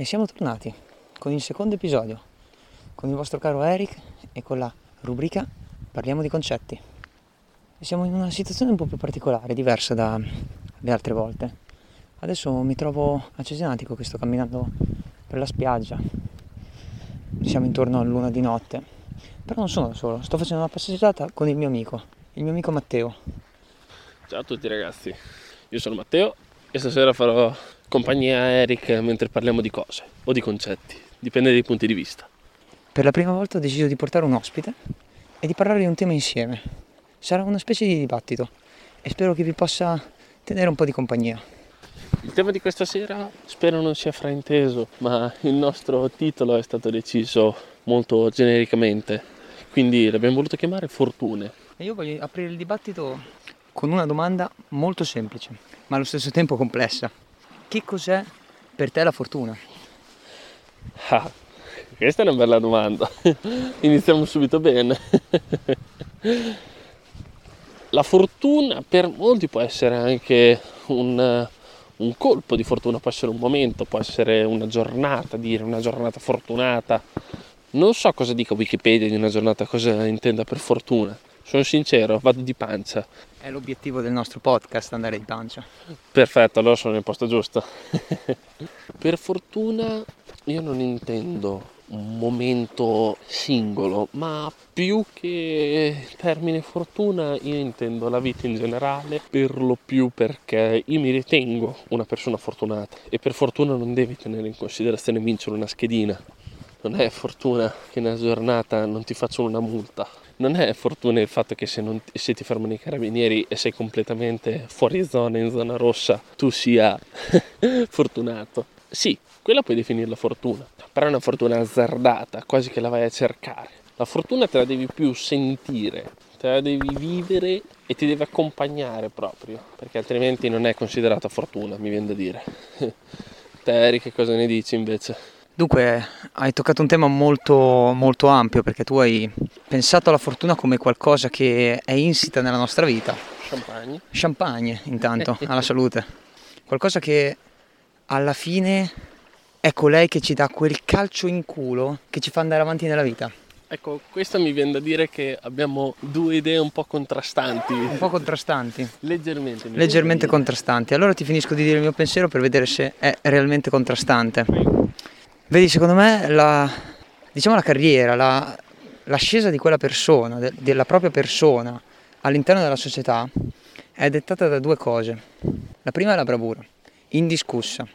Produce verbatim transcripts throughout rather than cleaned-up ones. E siamo tornati con il secondo episodio, con il vostro caro Eric e con la rubrica Parliamo di Concetti. E siamo in una situazione un po' più particolare, diversa da le altre volte. Adesso mi trovo a Cesenatico, che sto camminando per la spiaggia. Siamo intorno all'una di notte, però non sono da solo, sto facendo una passeggiata con il mio amico, il mio amico Matteo. Ciao a tutti ragazzi, io sono Matteo e stasera farò compagnia a Eric mentre parliamo di cose o di concetti, dipende dai punti di vista. Per la prima volta ho deciso di portare un ospite e di parlare di un tema insieme. Sarà una specie di dibattito e spero che vi possa tenere un po' di compagnia. Il tema di questa sera spero non sia frainteso, ma il nostro titolo è stato deciso molto genericamente, quindi l'abbiamo voluto chiamare Fortune. E io voglio aprire il dibattito con una domanda molto semplice, ma allo stesso tempo complessa. Che cos'è per te la fortuna? Ah, questa è una bella domanda. Iniziamo subito bene. La fortuna per molti può essere anche un... un colpo di fortuna, può essere un momento, può essere una giornata, dire una giornata fortunata. Non so cosa dica Wikipedia di una giornata, cosa intenda per fortuna. Sono sincero, vado di pancia. È l'obiettivo del nostro podcast, andare di pancia. Perfetto, allora sono nel posto giusto. Per fortuna io non intendo un momento singolo, ma più che termine fortuna io intendo la vita in generale, per lo più perché io mi ritengo una persona fortunata e per fortuna non devi tenere in considerazione vincere una schedina. Non è fortuna che nella giornata non ti facciano una multa, non è fortuna il fatto che se, non, se ti fermano i carabinieri e sei completamente fuori zona, in zona rossa, tu sia fortunato. Sì, quella puoi definirla fortuna, però è una fortuna azzardata, quasi che la vai a cercare. La fortuna te la devi più sentire, te la devi vivere e ti deve accompagnare proprio, perché altrimenti non è considerata fortuna, mi viene da dire. Te Eric, che cosa ne dici invece? Dunque, hai toccato un tema molto, molto ampio, perché tu hai pensato alla fortuna come qualcosa che è insita nella nostra vita. Champagne. Champagne, intanto, alla salute. Qualcosa che... alla fine è colei che ci dà quel calcio in culo che ci fa andare avanti nella vita. Ecco, questa mi viene da dire che abbiamo due idee un po' contrastanti. Un po' contrastanti. Leggermente. Leggermente contrastanti. Allora ti finisco di dire il mio pensiero per vedere se è realmente contrastante. Vedi, secondo me la, diciamo la carriera, la, l'ascesa di quella persona, de, della propria persona all'interno della società è dettata da due cose. La prima è la bravura, indiscussa,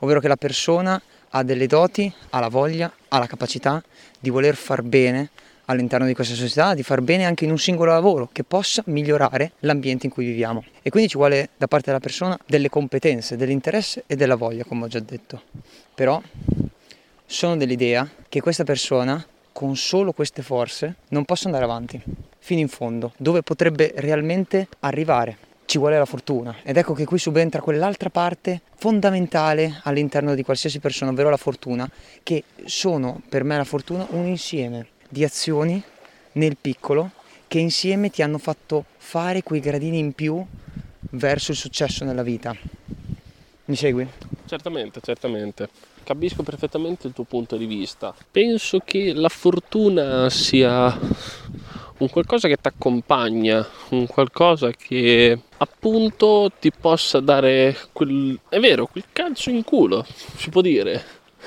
ovvero che la persona ha delle doti, ha la voglia, ha la capacità di voler far bene all'interno di questa società, di far bene anche in un singolo lavoro che possa migliorare l'ambiente in cui viviamo. E quindi ci vuole da parte della persona delle competenze, dell'interesse e della voglia, come ho già detto. Però sono dell'idea che questa persona con solo queste forze non possa andare avanti fino in fondo, dove potrebbe realmente arrivare. Ci vuole la fortuna, ed ecco che qui subentra quell'altra parte fondamentale all'interno di qualsiasi persona, ovvero la fortuna, che sono per me la fortuna un insieme di azioni nel piccolo che insieme ti hanno fatto fare quei gradini in più verso il successo nella vita. Mi segui? Certamente, certamente. Capisco perfettamente il tuo punto di vista. Penso che la fortuna sia... un qualcosa che ti accompagna, un qualcosa che appunto ti possa dare quel, è vero, quel calcio in culo, si può dire,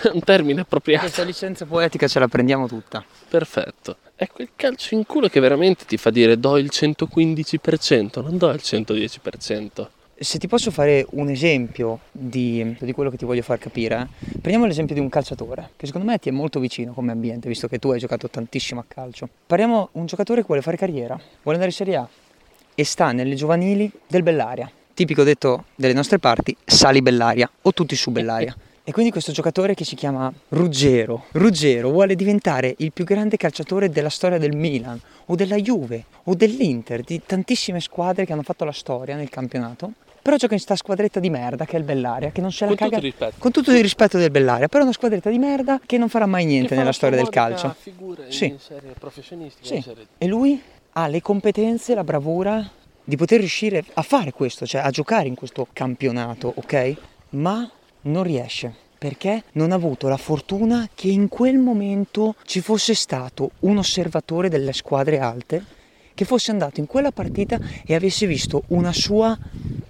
è un termine appropriato. Questa licenza poetica ce la prendiamo tutta. Perfetto, è quel calcio in culo che veramente ti fa dire do il centoquindici per cento, non do il centodieci per cento. Se ti posso fare un esempio di, di quello che ti voglio far capire, eh? Prendiamo l'esempio di un calciatore, che secondo me ti è molto vicino come ambiente, visto che tu hai giocato tantissimo a calcio. Parliamo di un giocatore che vuole fare carriera, vuole andare in Serie A e sta nelle giovanili del Bellaria. Tipico detto delle nostre parti, sali Bellaria o tutti su Bellaria. E quindi questo giocatore che si chiama Ruggero, Ruggero vuole diventare il più grande calciatore della storia del Milan o della Juve o dell'Inter, di tantissime squadre che hanno fatto la storia nel campionato. Però gioca in sta squadretta di merda che è il Bellaria, che non se la caga, con tutto il rispetto del Bellaria, però è una squadretta di merda che non farà mai niente nella storia del calcio. Sì. In serie professionistica, sì. In serie. E lui ha le competenze, la bravura di poter riuscire a fare questo, cioè a giocare in questo campionato, ok? Ma non riesce perché non ha avuto la fortuna che in quel momento ci fosse stato un osservatore delle squadre alte che fosse andato in quella partita e avesse visto una sua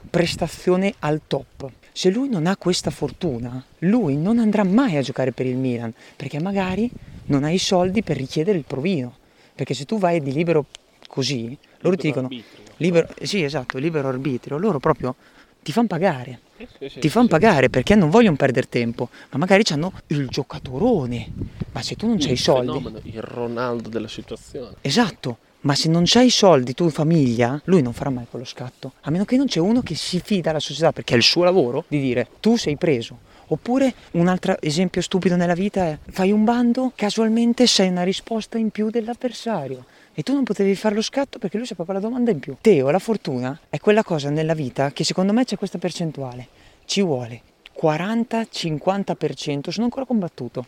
prestazione al top. Se lui non ha questa fortuna, lui non andrà mai a giocare per il Milan, perché magari non ha i soldi per richiedere il provino, perché se tu vai di libero così, loro libero ti dicono arbitrio. libero sì esatto libero arbitrio, loro proprio ti fanno pagare, eh sì, sì, ti fanno sì, pagare sì. Perché non vogliono perdere tempo, ma magari hanno il giocatorone, ma se tu non il c'hai i soldi, fenomeno, il Ronaldo della situazione, esatto, ma se non c'hai i soldi tu in famiglia, lui non farà mai quello scatto, a meno che non c'è uno che si fida alla società, perché è il suo lavoro di dire tu sei preso. Oppure un altro esempio stupido nella vita è fai un bando, casualmente sei una risposta in più dell'avversario e tu non potevi fare lo scatto perché lui sapeva la domanda in più. Teo, la fortuna è quella cosa nella vita che secondo me c'è questa percentuale, ci vuole quaranta cinquanta per cento, sono ancora combattuto,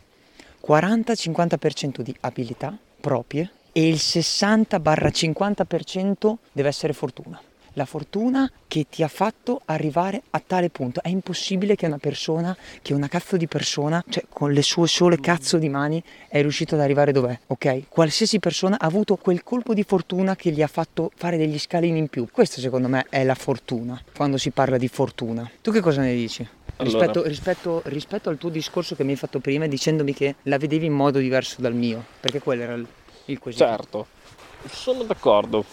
quaranta cinquanta per cento di abilità proprie e il sessanta cinquanta per cento deve essere fortuna. La fortuna che ti ha fatto arrivare a tale punto. È impossibile che una persona, che una cazzo di persona, cioè con le sue sole cazzo di mani, è riuscito ad arrivare dov'è, ok? Qualsiasi persona ha avuto quel colpo di fortuna che gli ha fatto fare degli scalini in più. Questo secondo me è la fortuna, quando si parla di fortuna. Tu che cosa ne dici? Allora. Rispetto, rispetto, rispetto al tuo discorso che mi hai fatto prima, dicendomi che la vedevi in modo diverso dal mio, perché quello era il, il quesito. Certo, sono d'accordo.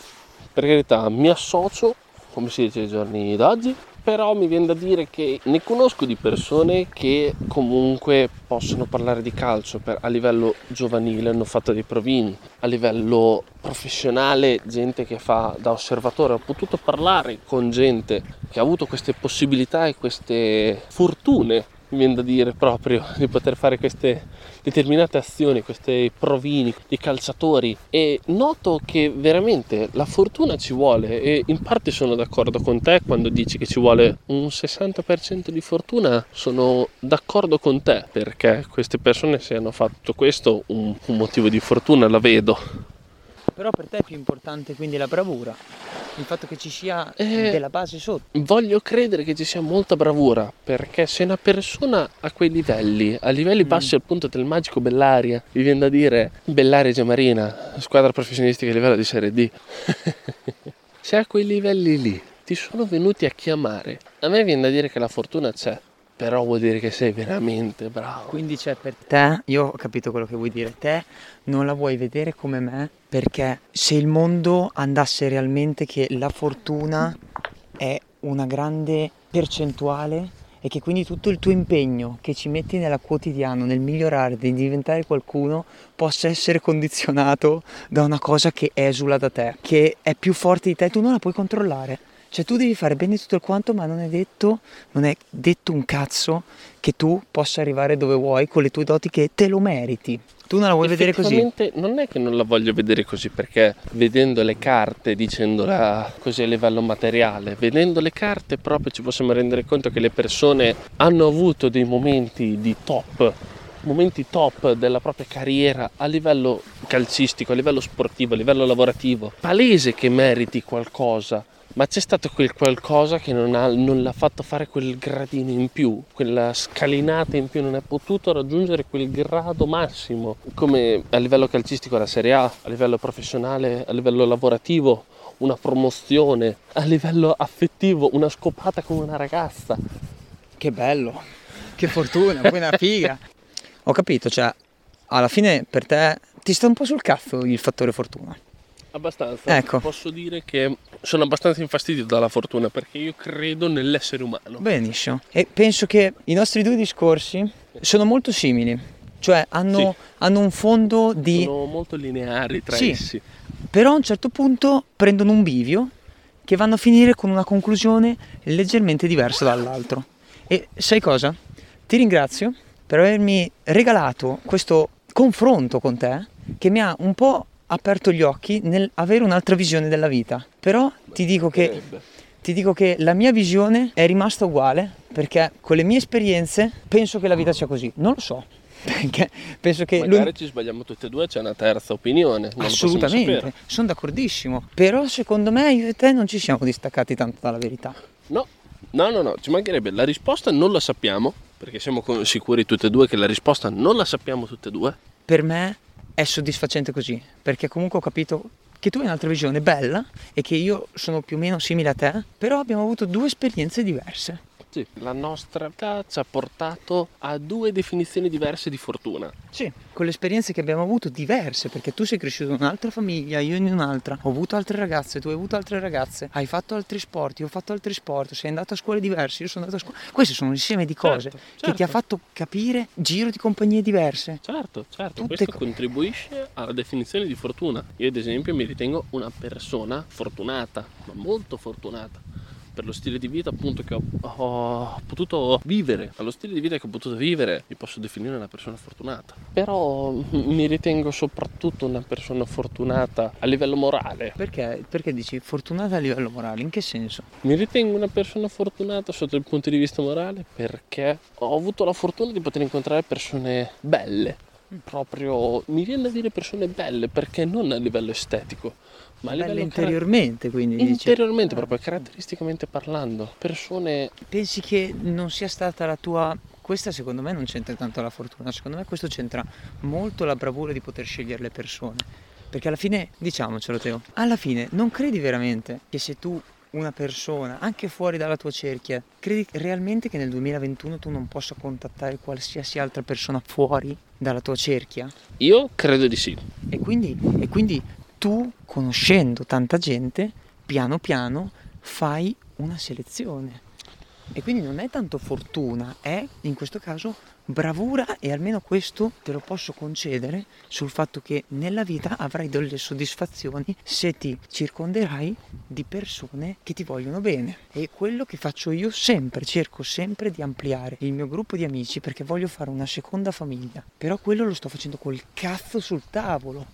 Per carità, mi associo, come si dice ai giorni d'oggi, però mi viene da dire che ne conosco di persone che comunque possono parlare di calcio per, a livello giovanile, hanno fatto dei provini, a livello professionale, gente che fa da osservatore, ho potuto parlare con gente che ha avuto queste possibilità e queste fortune, mi viene da dire proprio, di poter fare queste determinate azioni, questi provini di calciatori, e noto che veramente la fortuna ci vuole, e in parte sono d'accordo con te quando dici che ci vuole un sessanta per cento di fortuna, sono d'accordo con te, perché queste persone se hanno fatto questo un, un motivo di fortuna la vedo. Però per te è più importante quindi la bravura, il fatto che ci sia eh, della base sotto. Voglio credere che ci sia molta bravura, perché se una persona a quei livelli, a livelli mm. bassi al punto del magico Bellaria, mi viene da dire Bellaria Giamarina, squadra professionistica a livello di Serie D, se a quei livelli lì ti sono venuti a chiamare, a me viene da dire che la fortuna c'è. Però vuol dire che sei veramente bravo. Quindi c'è, cioè, per te, io ho capito quello che vuoi dire, te non la vuoi vedere come me, perché se il mondo andasse realmente che la fortuna è una grande percentuale e che quindi tutto il tuo impegno che ci metti nella quotidiano, nel migliorare, di diventare qualcuno, possa essere condizionato da una cosa che esula da te, che è più forte di te, tu non la puoi controllare. Cioè tu devi fare bene tutto il quanto, ma non è detto, non è detto un cazzo che tu possa arrivare dove vuoi con le tue doti, che te lo meriti. Tu non la vuoi vedere così? Non è che non la voglio vedere così, perché vedendo le carte, dicendola così a livello materiale, vedendo le carte proprio ci possiamo rendere conto che le persone hanno avuto dei momenti di top, momenti top della propria carriera a livello calcistico, a livello sportivo, a livello lavorativo. Palese che meriti qualcosa. Ma c'è stato quel qualcosa che non, ha, non l'ha fatto fare quel gradino in più, quella scalinata in più, non è potuto raggiungere quel grado massimo, come a livello calcistico la Serie A, a livello professionale, a livello lavorativo, una promozione, a livello affettivo, una scopata con una ragazza. Che bello, che fortuna, poi una figa. Ho capito, cioè, alla fine per te ti sta un po' sul cazzo il fattore fortuna. Abbastanza, ecco. Posso dire che sono abbastanza infastidito dalla fortuna, perché io credo nell'essere umano. Benissimo, e penso che i nostri due discorsi sono molto simili, cioè hanno, sì. hanno un fondo di... Sono molto lineari tra sì. essi. Però a un certo punto prendono un bivio che vanno a finire con una conclusione leggermente diversa dall'altro. E sai cosa? Ti ringrazio per avermi regalato questo confronto con te, che mi ha un po' aperto gli occhi nel avere un'altra visione della vita. Però ti dico che ti dico che la mia visione è rimasta uguale, perché con le mie esperienze penso che la vita sia così, non lo so, perché penso che magari lui... ci sbagliamo tutti e due, c'è una terza opinione, non assolutamente, sono d'accordissimo, però secondo me io e te non ci siamo distaccati tanto dalla verità. No, no, no, no, ci mancherebbe, la risposta non la sappiamo. Perché siamo sicuri tutte e due che la risposta non la sappiamo tutte e due? Per me è soddisfacente così, perché comunque ho capito che tu hai un'altra visione bella e che io sono più o meno simile a te, però abbiamo avuto due esperienze diverse. Sì, la nostra vita ci ha portato a due definizioni diverse di fortuna. Sì, con le esperienze che abbiamo avuto diverse, perché tu sei cresciuto in un'altra famiglia, io in un'altra, ho avuto altre ragazze, tu hai avuto altre ragazze, hai fatto altri sport, io ho fatto altri sport, sei andato a scuole diverse, io sono andato a scuola. Questi sono un insieme di cose, certo, certo, che ti ha fatto capire giro di compagnie diverse. Certo, certo, tutte questo co- contribuisce alla definizione di fortuna. Io ad esempio mi ritengo una persona fortunata, ma molto fortunata, per lo stile di vita appunto che ho, ho potuto vivere. Allo stile di vita che ho potuto vivere mi posso definire una persona fortunata, però mi ritengo soprattutto una persona fortunata a livello morale. Perché? Perché dici fortunata a livello morale? In che senso? Mi ritengo una persona fortunata sotto il punto di vista morale perché ho avuto la fortuna di poter incontrare persone belle. Proprio mi viene da dire persone belle, perché non a livello estetico, ma a livello interiormente, car- quindi interiormente dice. Proprio caratteristicamente parlando, persone. Pensi che non sia stata la tua? Questa secondo me non c'entra tanto la fortuna, secondo me questo c'entra molto la bravura di poter scegliere le persone, perché alla fine, diciamocelo Teo, alla fine non credi veramente che se tu una persona, anche fuori dalla tua cerchia, credi realmente che nel duemilaventuno tu non possa contattare qualsiasi altra persona fuori dalla tua cerchia? Io credo di sì. E quindi, e quindi tu, conoscendo tanta gente, piano piano fai una selezione. E quindi non è tanto fortuna, è in questo caso bravura, e almeno questo te lo posso concedere sul fatto che nella vita avrai delle soddisfazioni se ti circonderai di persone che ti vogliono bene. E quello che faccio io sempre, cerco sempre di ampliare il mio gruppo di amici, perché voglio fare una seconda famiglia, però quello lo sto facendo col cazzo sul tavolo.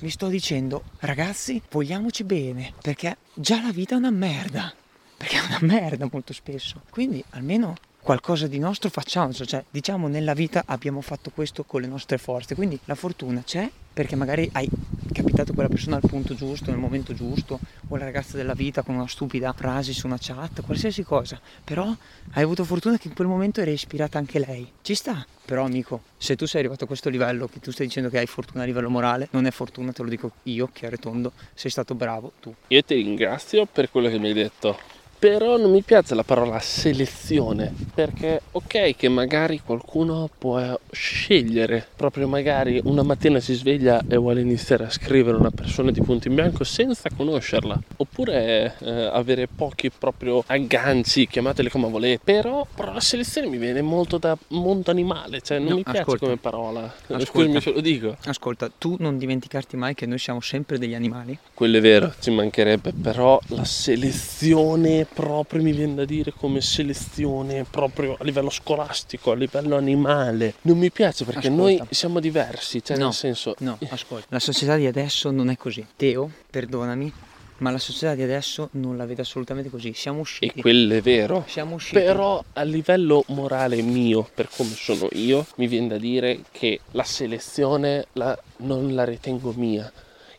Mi sto dicendo ragazzi, vogliamoci bene, perché già la vita è una merda. Perché è una merda molto spesso. Quindi almeno qualcosa di nostro facciamoci. Cioè, diciamo, nella vita abbiamo fatto questo con le nostre forze. Quindi la fortuna c'è perché magari hai capitato quella persona al punto giusto, nel momento giusto, o la ragazza della vita con una stupida frase su una chat, qualsiasi cosa. Però hai avuto fortuna che in quel momento eri ispirata anche lei. Ci sta. Però amico, se tu sei arrivato a questo livello, che tu stai dicendo che hai fortuna a livello morale, non è fortuna, te lo dico io, che retondo, sei stato bravo tu. Io ti ringrazio per quello che mi hai detto. Però non mi piace la parola selezione, perché ok che magari qualcuno può scegliere, proprio magari una mattina si sveglia e vuole iniziare a scrivere una persona di punto in bianco senza conoscerla, oppure eh, avere pochi proprio agganci, chiamateli come volete, però, però la selezione mi viene molto da mondo animale, cioè non no, mi piace ascolta, come parola, ascolta, scusami ce lo dico. Ascolta, tu non dimenticarti mai che noi siamo sempre degli animali. Quello è vero, ci mancherebbe, però la selezione proprio mi viene da dire come selezione proprio a livello scolastico, a livello animale, non mi piace perché ascolta, noi siamo diversi, cioè no, nel senso no, ascolta, la società di adesso non è così, Teo, perdonami, ma la società di adesso non la vedo assolutamente così, siamo usciti. E quello è vero, siamo usciti. Però a livello morale mio, per come sono io, mi viene da dire che la selezione la, non la ritengo mia.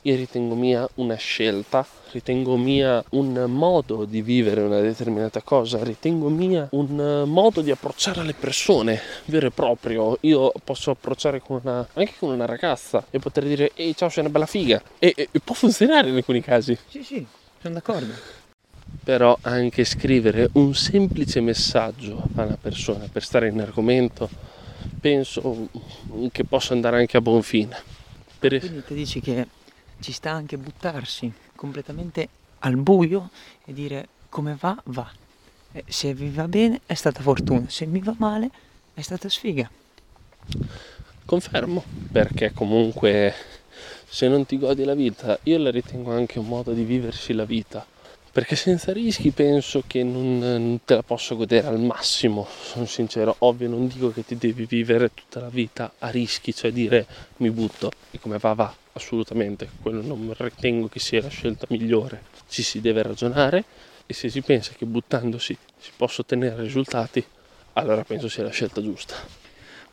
Io ritengo mia una scelta, ritengo mia un modo di vivere una determinata cosa, ritengo mia un modo di approcciare alle persone, vero e proprio. Io posso approcciare con una, anche con una ragazza e poter dire ehi ciao sei una bella figa, e, e può funzionare in alcuni casi. Sì sì, sono d'accordo. Però anche scrivere un semplice messaggio a una persona per stare in argomento penso che possa andare anche a buon fine. Per... Quindi ti dici che ci sta anche buttarsi completamente al buio e dire come va, va. Se vi va bene è stata fortuna, se mi va male è stata sfiga. Confermo, perché comunque se non ti godi la vita, io la ritengo anche un modo di viversi la vita. Perché senza rischi penso che non, non te la posso godere al massimo, sono sincero. Ovvio, non dico che ti devi vivere tutta la vita a rischi, cioè dire mi butto e come va va, assolutamente. Quello non ritengo che sia la scelta migliore. Ci si deve ragionare e se si pensa che buttandosi si possa ottenere risultati, allora penso sia la scelta giusta.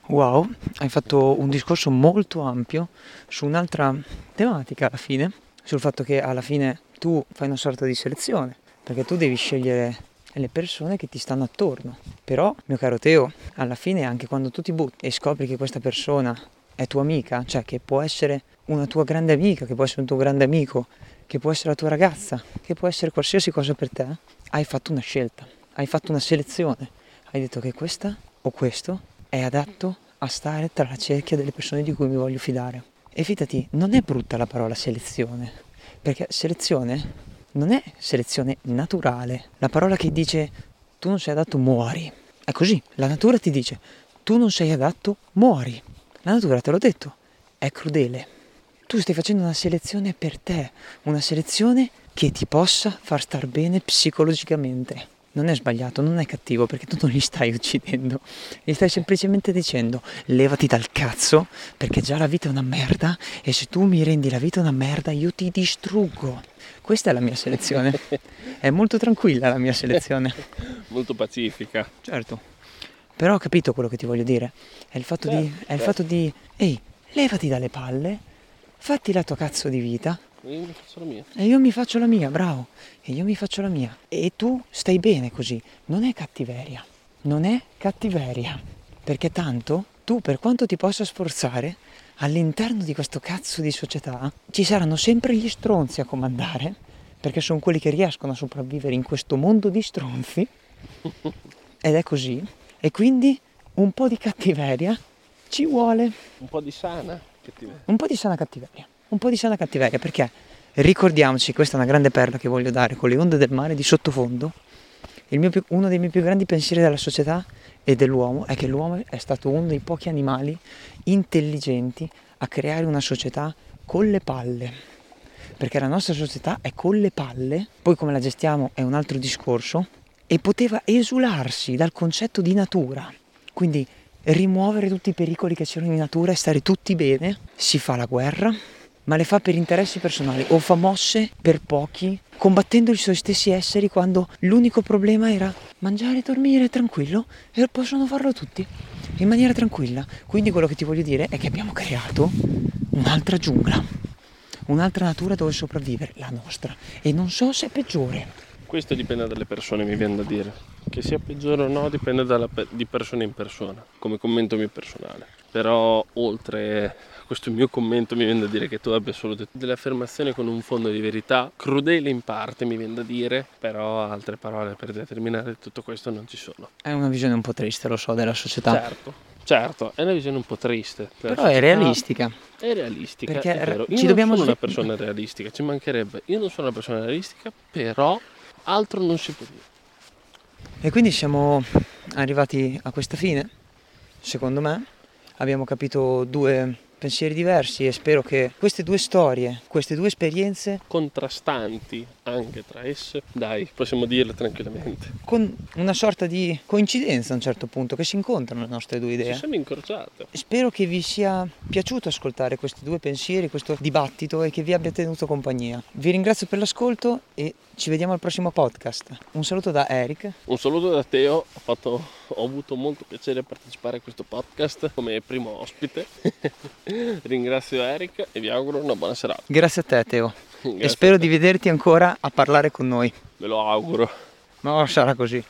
Wow, hai fatto un discorso molto ampio su un'altra tematica alla fine, sul fatto che alla fine tu fai una sorta di selezione, perché tu devi scegliere le persone che ti stanno attorno. Però, mio caro Teo, alla fine anche quando tu ti butti e scopri che questa persona è tua amica, cioè che può essere una tua grande amica, che può essere un tuo grande amico, che può essere la tua ragazza, che può essere qualsiasi cosa per te, hai fatto una scelta, hai fatto una selezione, hai detto che questa o questo è adatto a stare tra la cerchia delle persone di cui mi voglio fidare. E fidati, non è brutta la parola selezione, perché selezione non è selezione naturale, la parola che dice tu non sei adatto muori, è così, la natura ti dice tu non sei adatto muori, la natura te l'ho detto, è crudele, tu stai facendo una selezione per te, una selezione che ti possa far star bene psicologicamente. Non è sbagliato, non è cattivo, perché tu non li stai uccidendo, gli stai semplicemente dicendo levati dal cazzo perché già la vita è una merda e se tu mi rendi la vita una merda io ti distruggo. Questa è la mia selezione, è molto tranquilla la mia selezione. Molto pacifica. Certo, però ho capito quello che ti voglio dire, è il fatto certo, di, è certo. il fatto di, ehi, levati dalle palle, fatti la tua cazzo di vita. Io mi faccio la mia. E io mi faccio la mia, bravo. E io mi faccio la mia. E tu stai bene così. Non è cattiveria. Non è cattiveria. Perché tanto tu, per quanto ti possa sforzare, all'interno di questo cazzo di società ci saranno sempre gli stronzi a comandare, perché sono quelli che riescono a sopravvivere in questo mondo di stronzi. Ed è così. E quindi un po' di cattiveria ci vuole. Un po' di sana cattiveria. Un po' di sana cattiveria. Un po' di sana cattiveria, perché ricordiamoci, questa è una grande perla che voglio dare con le onde del mare di sottofondo, il mio più, uno dei miei più grandi pensieri della società e dell'uomo è che l'uomo è stato uno dei pochi animali intelligenti a creare una società con le palle, perché la nostra società è con le palle, poi come la gestiamo è un altro discorso, e poteva esularsi dal concetto di natura, quindi rimuovere tutti i pericoli che c'erano in natura e stare tutti bene. Si fa la guerra, ma le fa per interessi personali o fa mosse per pochi, combattendo i suoi stessi esseri quando l'unico problema era mangiare, dormire tranquillo, e possono farlo tutti in maniera tranquilla. Quindi quello che ti voglio dire è che abbiamo creato un'altra giungla, un'altra natura dove sopravvivere, la nostra, e non so se è peggiore. Questo dipende dalle persone, mi viene da dire. Che sia peggiore o no dipende dalla pe- di persona in persona, come commento mio personale. Però oltre questo mio commento mi viene da dire che tu abbia solo detto delle affermazioni con un fondo di verità, crudele in parte mi viene da dire, però altre parole per determinare tutto questo non ci sono. È una visione un po' triste, lo so, della società. Certo, certo, è una visione un po' triste. Però è realistica. È realistica, perché è vero. Io ci non dobbiamo sono una persona realistica, ci mancherebbe. Io non sono una persona realistica, però... altro non si può dire. E quindi siamo arrivati a questa fine, secondo me. Abbiamo capito due pensieri diversi e spero che queste due storie, queste due esperienze contrastanti anche tra esse, dai, possiamo dirle tranquillamente, con una sorta di coincidenza a un certo punto, che si incontrano le nostre due idee, ci siamo incrociate. Spero che vi sia piaciuto ascoltare questi due pensieri, questo dibattito, e che vi abbia tenuto compagnia. Vi ringrazio per l'ascolto e ci vediamo al prossimo podcast. Un saluto da Eric. Un saluto da Teo. Ho, fatto, ho avuto molto piacere a partecipare a questo podcast come primo ospite. Ringrazio Eric e vi auguro una buona serata. Grazie a te, Teo. Grazie, e spero di vederti ancora a parlare con noi. Me lo auguro. No, sarà così.